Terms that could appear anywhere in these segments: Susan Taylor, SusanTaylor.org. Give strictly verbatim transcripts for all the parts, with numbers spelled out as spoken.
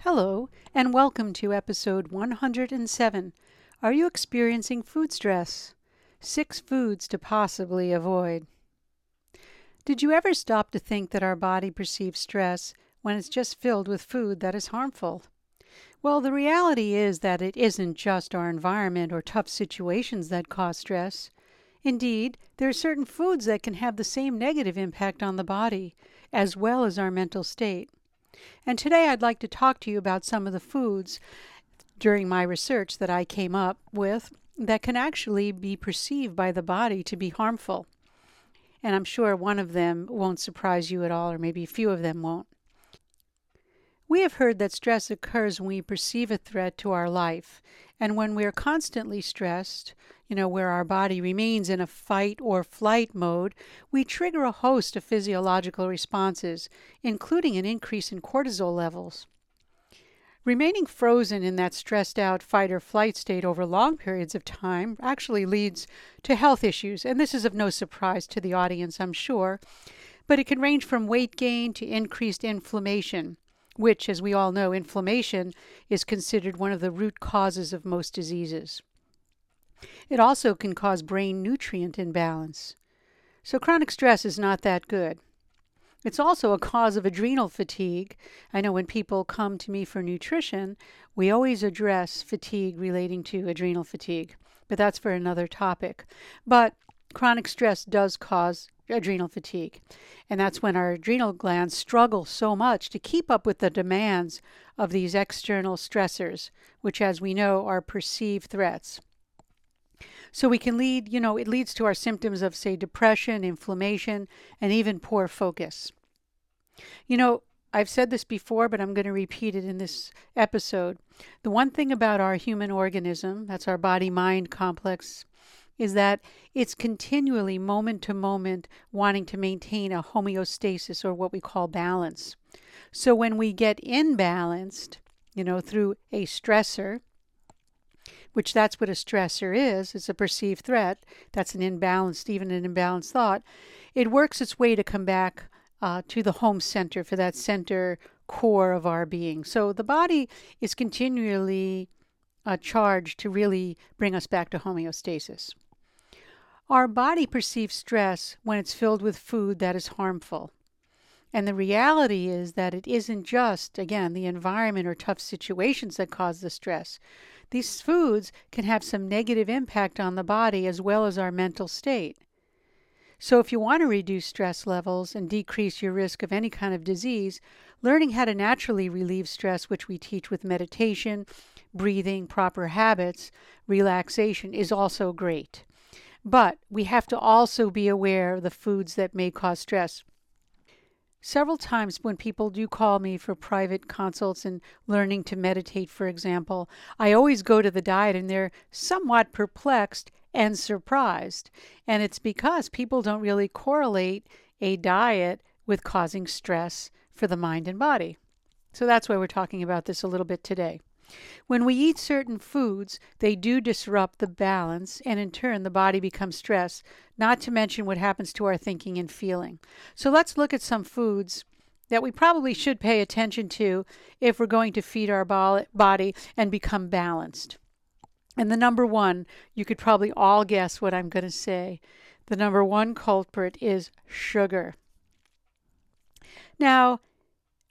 Hello, and welcome to episode one hundred seven. Are you experiencing food stress? Six foods to possibly avoid. Did you ever stop to think that our body perceives stress when it's just filled with food that is harmful? Well, the reality is that it isn't just our environment or tough situations that cause stress. Indeed, there are certain foods that can have the same negative impact on the body, as well as our mental state. And today I'd like to talk to you about some of the foods during my research that I came up with that can actually be perceived by the body to be harmful. And I'm sure one of them won't surprise you at all, or maybe a few of them won't. We have heard that stress occurs when we perceive a threat to our life. And when we are constantly stressed, you know, where our body remains in a fight or flight mode, we trigger a host of physiological responses, including an increase in cortisol levels. Remaining frozen in that stressed out fight or flight state over long periods of time actually leads to health issues. And this is of no surprise to the audience, I'm sure. But it can range from weight gain to increased inflammation, which, as we all know, inflammation is considered one of the root causes of most diseases. It also can cause brain nutrient imbalance. So chronic stress is not that good. It's also a cause of adrenal fatigue. I know when people come to me for nutrition, we always address fatigue relating to adrenal fatigue, but that's for another topic. But chronic stress does cause adrenal fatigue, and that's when our adrenal glands struggle so much to keep up with the demands of these external stressors, which, as we know, are perceived threats. So we can lead, you know, it leads to our symptoms of, say, depression, inflammation, and even poor focus. You know, I've said this before, but I'm going to repeat it in this episode. The one thing about our human organism, that's our body-mind complex, is that it's continually, moment to moment, wanting to maintain a homeostasis, or what we call balance. So when we get imbalanced, you know, through a stressor, which that's what a stressor is, it's a perceived threat, that's an imbalanced, even an imbalanced thought, it works its way to come back uh, to the home center, for that center core of our being. So the body is continually uh, charged to really bring us back to homeostasis. Our body perceives stress when it's filled with food that is harmful. And the reality is that it isn't just, again, the environment or tough situations that cause the stress. These foods can have some negative impact on the body as well as our mental state. So if you want to reduce stress levels and decrease your risk of any kind of disease, learning how to naturally relieve stress, which we teach with meditation, breathing, proper habits, relaxation, is also great. But we have to also be aware of the foods that may cause stress. Several times when people do call me for private consults and learning to meditate, for example, I always go to the diet and they're somewhat perplexed and surprised. And it's because people don't really correlate a diet with causing stress for the mind and body. So that's why we're talking about this a little bit today. When we eat certain foods, they do disrupt the balance, and in turn, the body becomes stressed, not to mention what happens to our thinking and feeling. So let's look at some foods that we probably should pay attention to if we're going to feed our body and become balanced. And the number one, you could probably all guess what I'm going to say. The number one culprit is sugar. Now,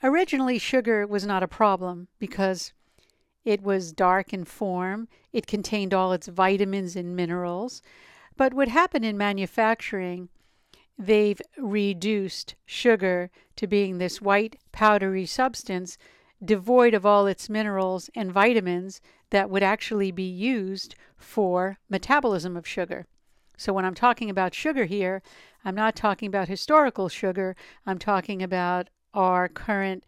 originally, sugar was not a problem because it was dark in form. It contained all its vitamins and minerals. But what happened in manufacturing, they've reduced sugar to being this white powdery substance devoid of all its minerals and vitamins that would actually be used for metabolism of sugar. So when I'm talking about sugar here, I'm not talking about historical sugar. I'm talking about our current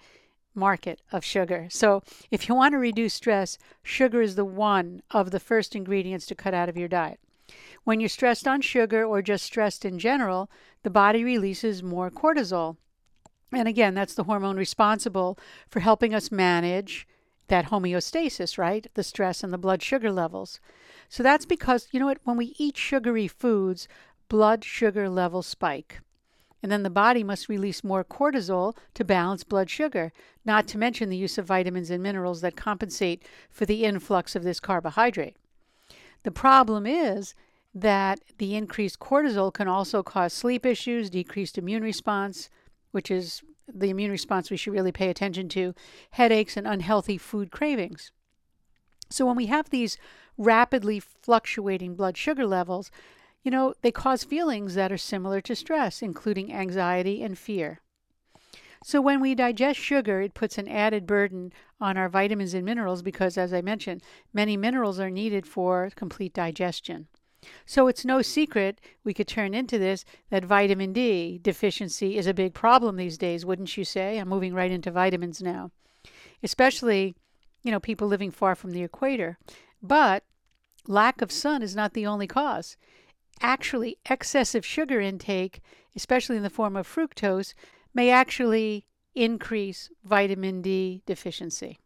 market of sugar. So if you want to reduce stress, sugar is the one of the first ingredients to cut out of your diet. When you're stressed on sugar or just stressed in general, the body releases more cortisol. And again, that's the hormone responsible for helping us manage that homeostasis, right? The stress and the blood sugar levels. So that's because, you know what, when we eat sugary foods, blood sugar levels spike. And then the body must release more cortisol to balance blood sugar, not to mention the use of vitamins and minerals that compensate for the influx of this carbohydrate. The problem is that the increased cortisol can also cause sleep issues, decreased immune response, which is the immune response we should really pay attention to, headaches, and unhealthy food cravings. So when we have these rapidly fluctuating blood sugar levels, you know, they cause feelings that are similar to stress, including anxiety and fear. So when we digest sugar, it puts an added burden on our vitamins and minerals because, as I mentioned, many minerals are needed for complete digestion. So it's no secret, we could turn into this, that vitamin D deficiency is a big problem these days, wouldn't you say? I'm moving right into vitamins now, especially, you know, people living far from the equator. But lack of sun is not the only cause. Actually, excessive sugar intake, especially in the form of fructose, may actually increase vitamin D deficiency.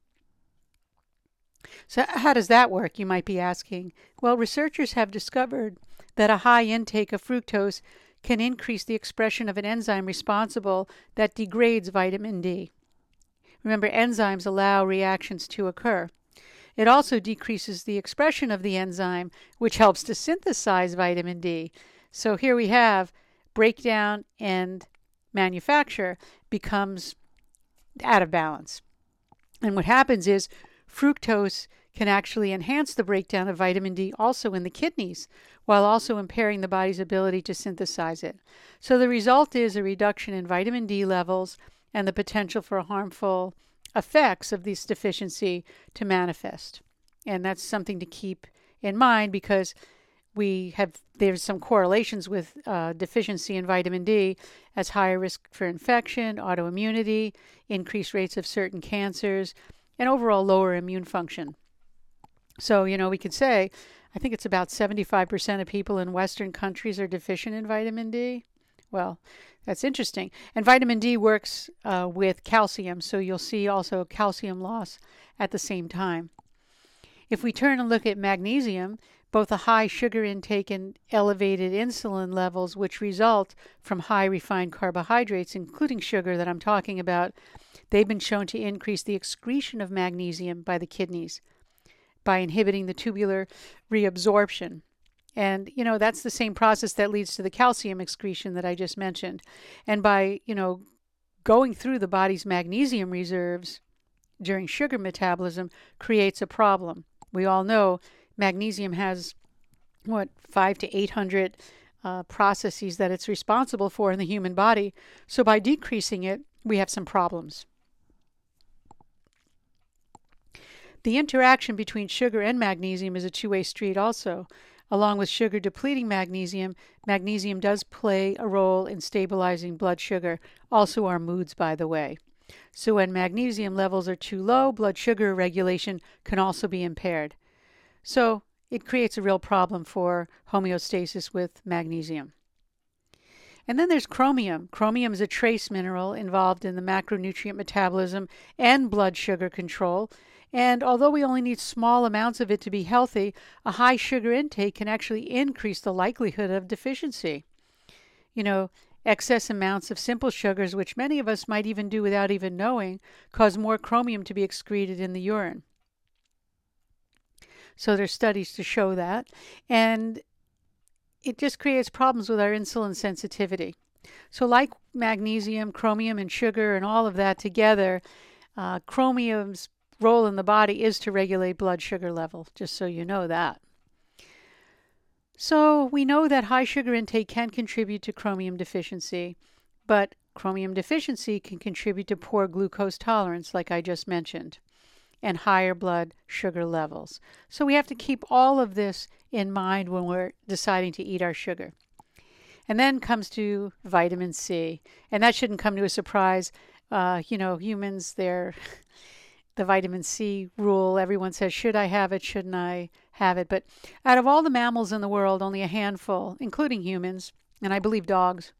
So how does that work, you might be asking? Well, researchers have discovered that a high intake of fructose can increase the expression of an enzyme responsible that degrades vitamin D. Remember, enzymes allow reactions to occur. It also decreases the expression of the enzyme, which helps to synthesize vitamin D. So here we have breakdown and manufacture becomes out of balance. And what happens is fructose can actually enhance the breakdown of vitamin D also in the kidneys, while also impairing the body's ability to synthesize it. So the result is a reduction in vitamin D levels and the potential for harmful effects of this deficiency to manifest. And that's something to keep in mind because we have, there's some correlations with uh, deficiency in vitamin D as higher risk for infection, autoimmunity, increased rates of certain cancers, and overall lower immune function. So, you know, we could say, I think it's about seventy-five percent of people in Western countries are deficient in vitamin D. Well, that's interesting. And vitamin D works uh, with calcium, so you'll see also calcium loss at the same time. If we turn and look at magnesium, both a high sugar intake and elevated insulin levels, which result from high refined carbohydrates, including sugar that I'm talking about, they've been shown to increase the excretion of magnesium by the kidneys by inhibiting the tubular reabsorption. And, you know, that's the same process that leads to the calcium excretion that I just mentioned. And by, you know, going through the body's magnesium reserves during sugar metabolism creates a problem. We all know magnesium has, what, five to eight hundred uh, processes that it's responsible for in the human body. So by decreasing it, we have some problems. The interaction between sugar and magnesium is a two-way street also. Along with sugar depleting magnesium, magnesium does play a role in stabilizing blood sugar, also our moods, by the way. So when magnesium levels are too low, blood sugar regulation can also be impaired. So it creates a real problem for homeostasis with magnesium. And then there's chromium. Chromium is a trace mineral involved in the macronutrient metabolism and blood sugar control. And although we only need small amounts of it to be healthy, a high sugar intake can actually increase the likelihood of deficiency. You know, excess amounts of simple sugars, which many of us might even do without even knowing, cause more chromium to be excreted in the urine. So there's studies to show that. And it just creates problems with our insulin sensitivity. So like magnesium, chromium, and sugar, and all of that together, uh, chromium's role in the body is to regulate blood sugar level, just so you know that. So we know that high sugar intake can contribute to chromium deficiency, but chromium deficiency can contribute to poor glucose tolerance, like I just mentioned, and higher blood sugar levels. So we have to keep all of this in mind when we're deciding to eat our sugar. And then comes to vitamin C. And that shouldn't come to a surprise. uh, you know, humans, they're the vitamin C rule. Everyone says, should I have it? Shouldn't I have it? But out of all the mammals in the world, only a handful, including humans, and I believe dogs,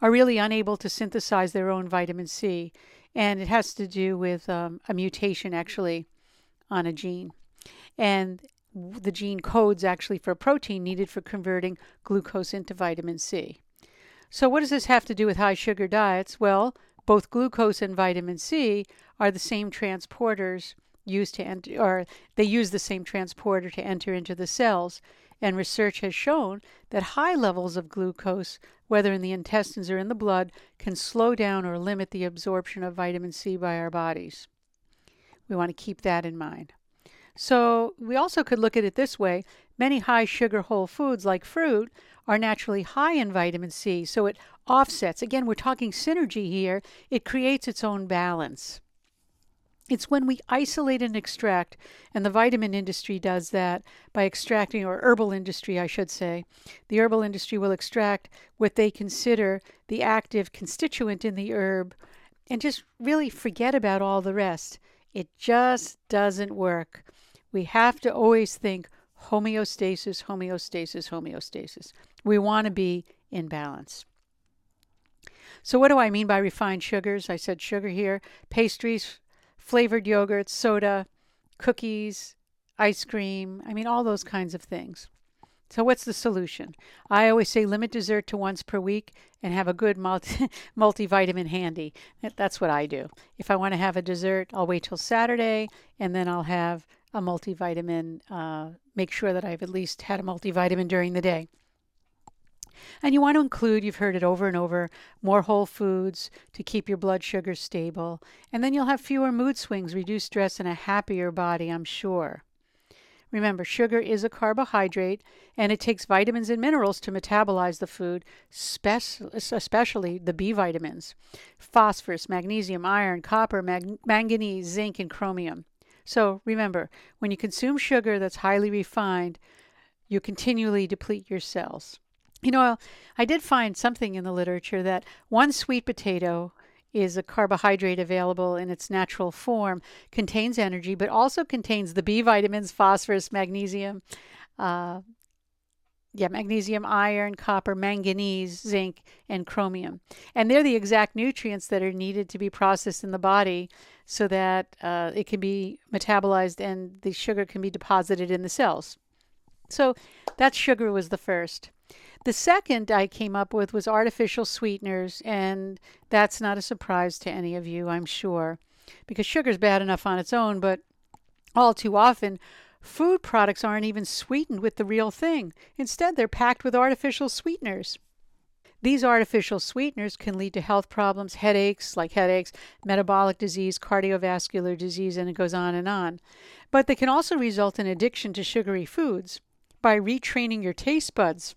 are really unable to synthesize their own vitamin C. And it has to do with um, a mutation, actually, on a gene. And the gene codes actually for a protein needed for converting glucose into vitamin C. So what does this have to do with high sugar diets? Well, both glucose and vitamin C are the same transporters used to enter, or they use the same transporter to enter into the cells. And research has shown that high levels of glucose, whether in the intestines or in the blood, can slow down or limit the absorption of vitamin C by our bodies. We want to keep that in mind. So we also could look at it this way. Many high sugar whole foods like fruit are naturally high in vitamin C, so it offsets. Again, we're talking synergy here. It creates its own balance. It's when we isolate and extract, and the vitamin industry does that by extracting, or herbal industry, I should say. The herbal industry will extract what they consider the active constituent in the herb and just really forget about all the rest. It just doesn't work. We have to always think homeostasis, homeostasis, homeostasis. We want to be in balance. So what do I mean by refined sugars? I said sugar here. Pastries, flavored yogurts, soda, cookies, ice cream. I mean, all those kinds of things. So what's the solution? I always say limit dessert to once per week and have a good multi- multivitamin handy. That's what I do. If I want to have a dessert, I'll wait till Saturday, and then I'll have a multivitamin, uh, make sure that I've at least had a multivitamin during the day. And you want to include, you've heard it over and over, more whole foods to keep your blood sugar stable. And then you'll have fewer mood swings, reduced stress, and a happier body, I'm sure. Remember, sugar is a carbohydrate, and it takes vitamins and minerals to metabolize the food, especially the B vitamins, phosphorus, magnesium, iron, copper, mag- manganese, zinc, and chromium. So remember, when you consume sugar that's highly refined, you continually deplete your cells. You know, I did find something in the literature that one sweet potato is a carbohydrate available in its natural form, contains energy, but also contains the B vitamins, phosphorus, magnesium, uh, yeah, magnesium, iron, copper, manganese, zinc, and chromium. And they're the exact nutrients that are needed to be processed in the body so that uh, it can be metabolized and the sugar can be deposited in the cells. So that sugar was the first. The second I came up with was artificial sweeteners, and that's not a surprise to any of you, I'm sure, because sugar's bad enough on its own, but all too often, food products aren't even sweetened with the real thing. Instead, they're packed with artificial sweeteners. These artificial sweeteners can lead to health problems, headaches, like headaches, metabolic disease, cardiovascular disease, and it goes on and on. But they can also result in addiction to sugary foods by retraining your taste buds,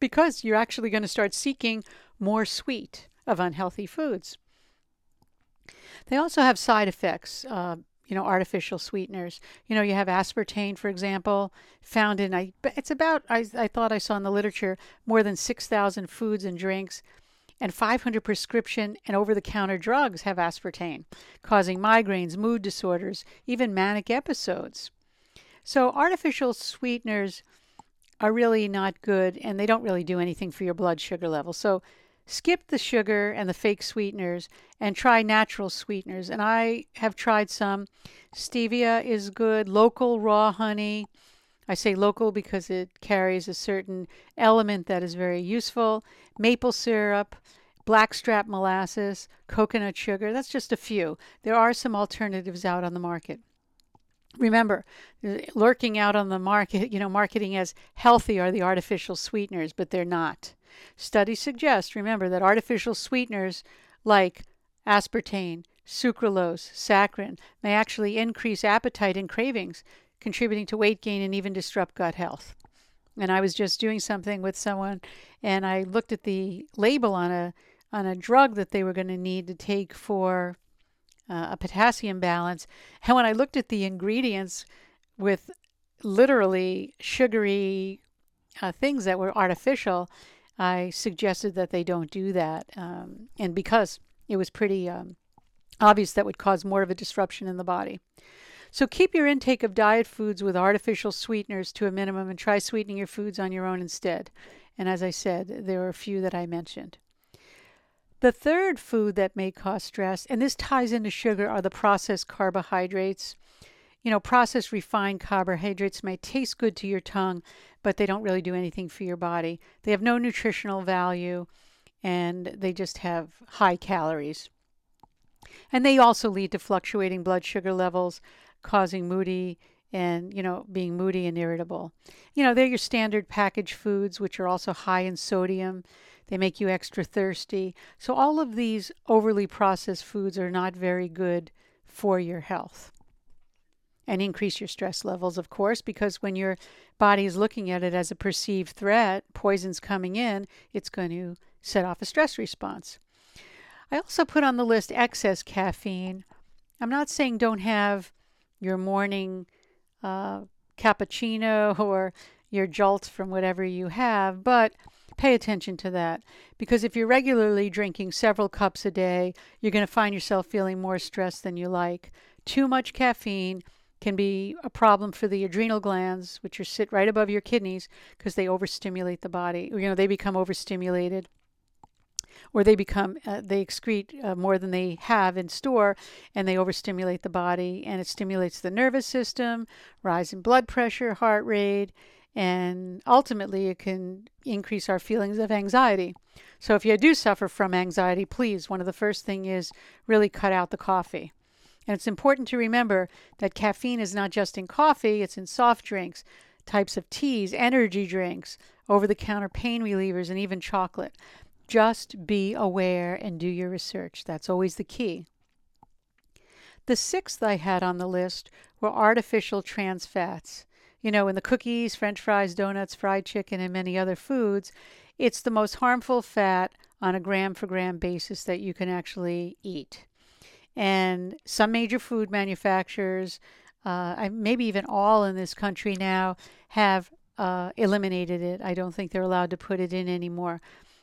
because you're actually going to start seeking more sweet of unhealthy foods. They also have side effects. Uh, You know, artificial sweeteners. You know, you have aspartame, for example, found in, I, it's about, I, I thought I saw in the literature, more than six thousand foods and drinks, and five hundred prescription and over-the-counter drugs have aspartame, causing migraines, mood disorders, even manic episodes. So artificial sweeteners are really not good, and they don't really do anything for your blood sugar level. So skip the sugar and the fake sweeteners and try natural sweeteners. And I have tried some. Stevia is good. Local raw honey. I say local because it carries a certain element that is very useful. Maple syrup, blackstrap molasses, coconut sugar. That's just a few. There are some alternatives out on the market. Remember, lurking out on the market, you know, marketing as healthy are the artificial sweeteners, but they're not. Studies suggest, remember, that artificial sweeteners like aspartame, sucralose, saccharin may actually increase appetite and cravings, contributing to weight gain and even disrupt gut health. And I was just doing something with someone, and I looked at the label on a on a drug that they were going to need to take for uh, a potassium balance. And when I looked at the ingredients with literally sugary uh, things that were artificial, I suggested that they don't do that, um, and because it was pretty um, obvious that would cause more of a disruption in the body. So keep your intake of diet foods with artificial sweeteners to a minimum and try sweetening your foods on your own instead. And as I said, there are a few that I mentioned. The third food that may cause stress, and this ties into sugar, are the processed carbohydrates. You know, processed refined carbohydrates may taste good to your tongue, but they don't really do anything for your body. They have no nutritional value, and they just have high calories. And they also lead to fluctuating blood sugar levels, causing moody and, you know, being moody and irritable. You know, they're your standard packaged foods, which are also high in sodium. They make you extra thirsty. So all of these overly processed foods are not very good for your health. And increase your stress levels, of course, because when your body is looking at it as a perceived threat, poison's coming in, it's going to set off a stress response. I also put on the list excess caffeine. I'm not saying don't have your morning uh, cappuccino or your jolts from whatever you have, but pay attention to that, because if you're regularly drinking several cups a day, you're going to find yourself feeling more stressed than you like. Too much caffeine can be a problem for the adrenal glands, which are sit right above your kidneys, because they overstimulate the body. You know, they become overstimulated, or they become uh, they excrete uh, more than they have in store, and they overstimulate the body, and it stimulates the nervous system, rise in blood pressure, heart rate, and ultimately it can increase our feelings of anxiety. So if you do suffer from anxiety, please, one of the first thing is really cut out the coffee. And it's important to remember that caffeine is not just in coffee, it's in soft drinks, types of teas, energy drinks, over-the-counter pain relievers, and even chocolate. Just be aware and do your research. That's always the key. The sixth I had on the list were artificial trans fats. You know, in the cookies, French fries, donuts, fried chicken, and many other foods, it's the most harmful fat on a gram-for-gram basis that you can actually eat. And some major food manufacturers, uh, maybe even all in this country now, have uh, eliminated it. I don't think they're allowed to put it in anymore,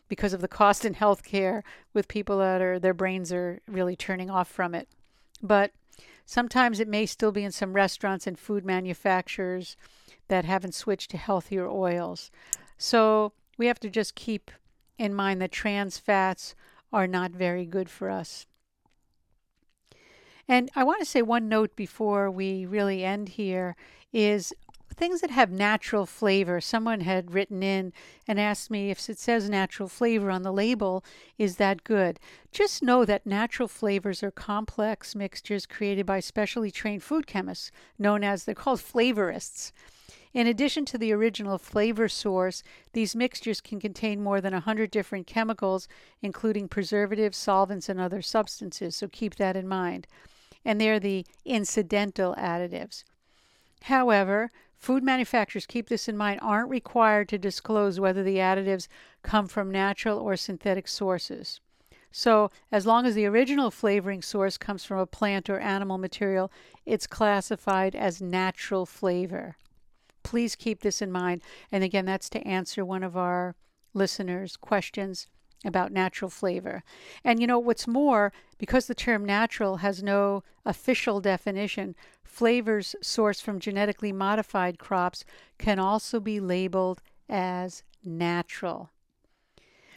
because of the cost in healthcare with people that are, their brains are really turning off from it. But sometimes it may still be in some restaurants and food manufacturers that haven't switched to healthier oils. So we have to just keep in mind that trans fats are not very good for us. And I want to say one note before we really end here is things that have natural flavor. Someone had written in and asked me, if it says natural flavor on the label, is that good? Just know that natural flavors are complex mixtures created by specially trained food chemists, known as, they're called flavorists. In addition to the original flavor source, these mixtures can contain more than one hundred different chemicals, including preservatives, solvents, and other substances. So keep that in mind. And they're the incidental additives. However, food manufacturers, keep this in mind, aren't required to disclose whether the additives come from natural or synthetic sources. So as long as the original flavoring source comes from a plant or animal material, it's classified as natural flavor. Please keep this in mind. And again, that's to answer one of our listeners' questions about natural flavor. And you know, what's more, because the term natural has no official definition, flavors sourced from genetically modified crops can also be labeled as natural.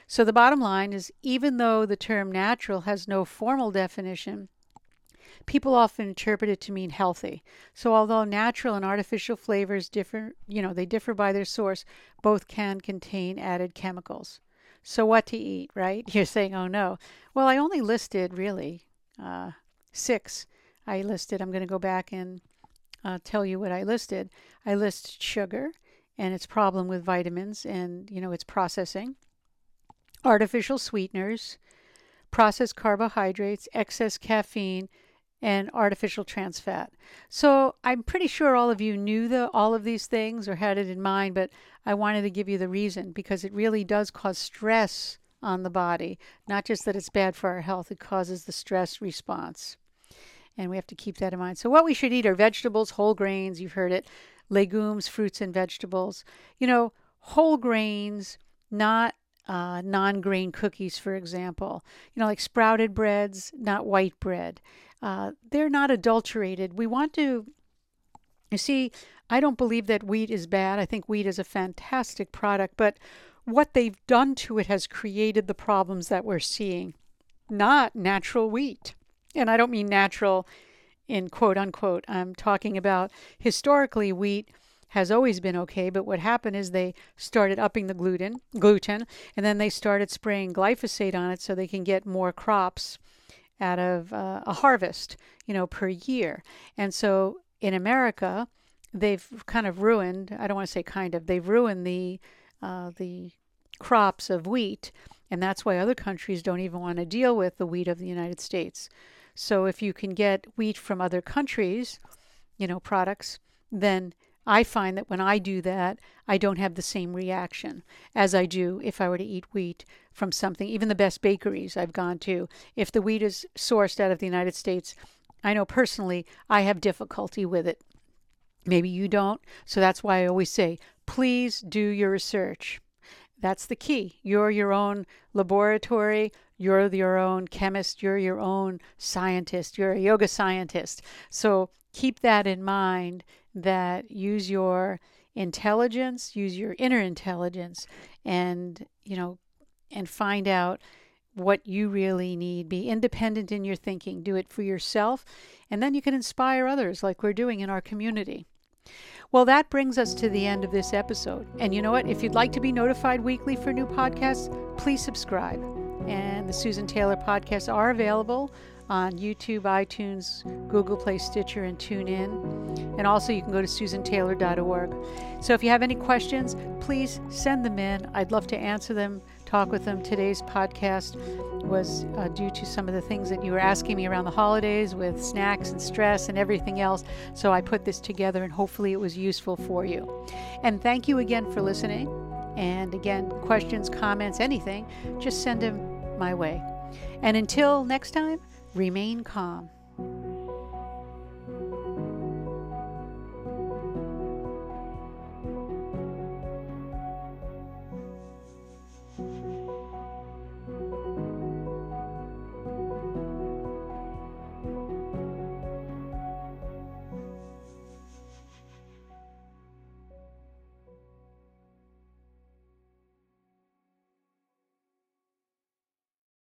So the bottom line is, even though the term natural has no formal definition, people often interpret it to mean healthy. So although natural and artificial flavors differ, you know, they differ by their source, both can contain added chemicals. So what to eat, right? You're saying, oh no. Well, I only listed really uh, six. I listed, I'm going to go back and uh, tell you what I listed. I list sugar and its problem with vitamins and, you know, its processing, artificial sweeteners, processed carbohydrates, excess caffeine, and artificial trans fat. So I'm pretty sure all of you knew the, all of these things or had it in mind, but I wanted to give you the reason, because it really does cause stress on the body. Not just that it's bad for our health, it causes the stress response. And we have to keep that in mind. So what we should eat are vegetables, whole grains, you've heard it, legumes, fruits, and vegetables. You know, whole grains, not uh, non-grain cookies, for example. You know, like sprouted breads, not white bread. Uh, they're not adulterated. We want to, you see, I don't believe that wheat is bad. I think wheat is a fantastic product, but what they've done to it has created the problems that we're seeing, not natural wheat. And I don't mean natural in quote unquote. I'm talking about historically wheat has always been okay, but what happened is they started upping the gluten, gluten, and then they started spraying glyphosate on it so they can get more crops out of uh, a harvest, you know, per year. And so in America, they've kind of ruined, I don't want to say kind of, they've ruined the, uh, the crops of wheat. And that's why other countries don't even want to deal with the wheat of the United States. So if you can get wheat from other countries, you know, products, then I find that when I do that, I don't have the same reaction as I do if I were to eat wheat from something, even the best bakeries I've gone to. If the wheat is sourced out of the United States, I know personally I have difficulty with it. Maybe you don't. So that's why I always say, please do your research. That's the key. You're your own laboratory. You're your own chemist. You're your own scientist. You're a yoga scientist. So keep that in mind, that use your intelligence, use your inner intelligence, and, you know, and find out what you really need. Be independent in your thinking. Do it for yourself. And then you can inspire others like we're doing in our community. Well, that brings us to the end of this episode. And you know what? If you'd like to be notified weekly for new podcasts, please subscribe. And the Susan Taylor podcasts are available on YouTube, iTunes, Google Play, Stitcher, and TuneIn. And also you can go to Susan Taylor dot org. So if you have any questions, please send them in. I'd love to answer them, talk with them. Today's podcast was uh, due to some of the things that you were asking me around the holidays with snacks and stress and everything else. So I put this together and hopefully it was useful for you. And thank you again for listening. And again, questions, comments, anything, just send them my way. And until next time, remain calm.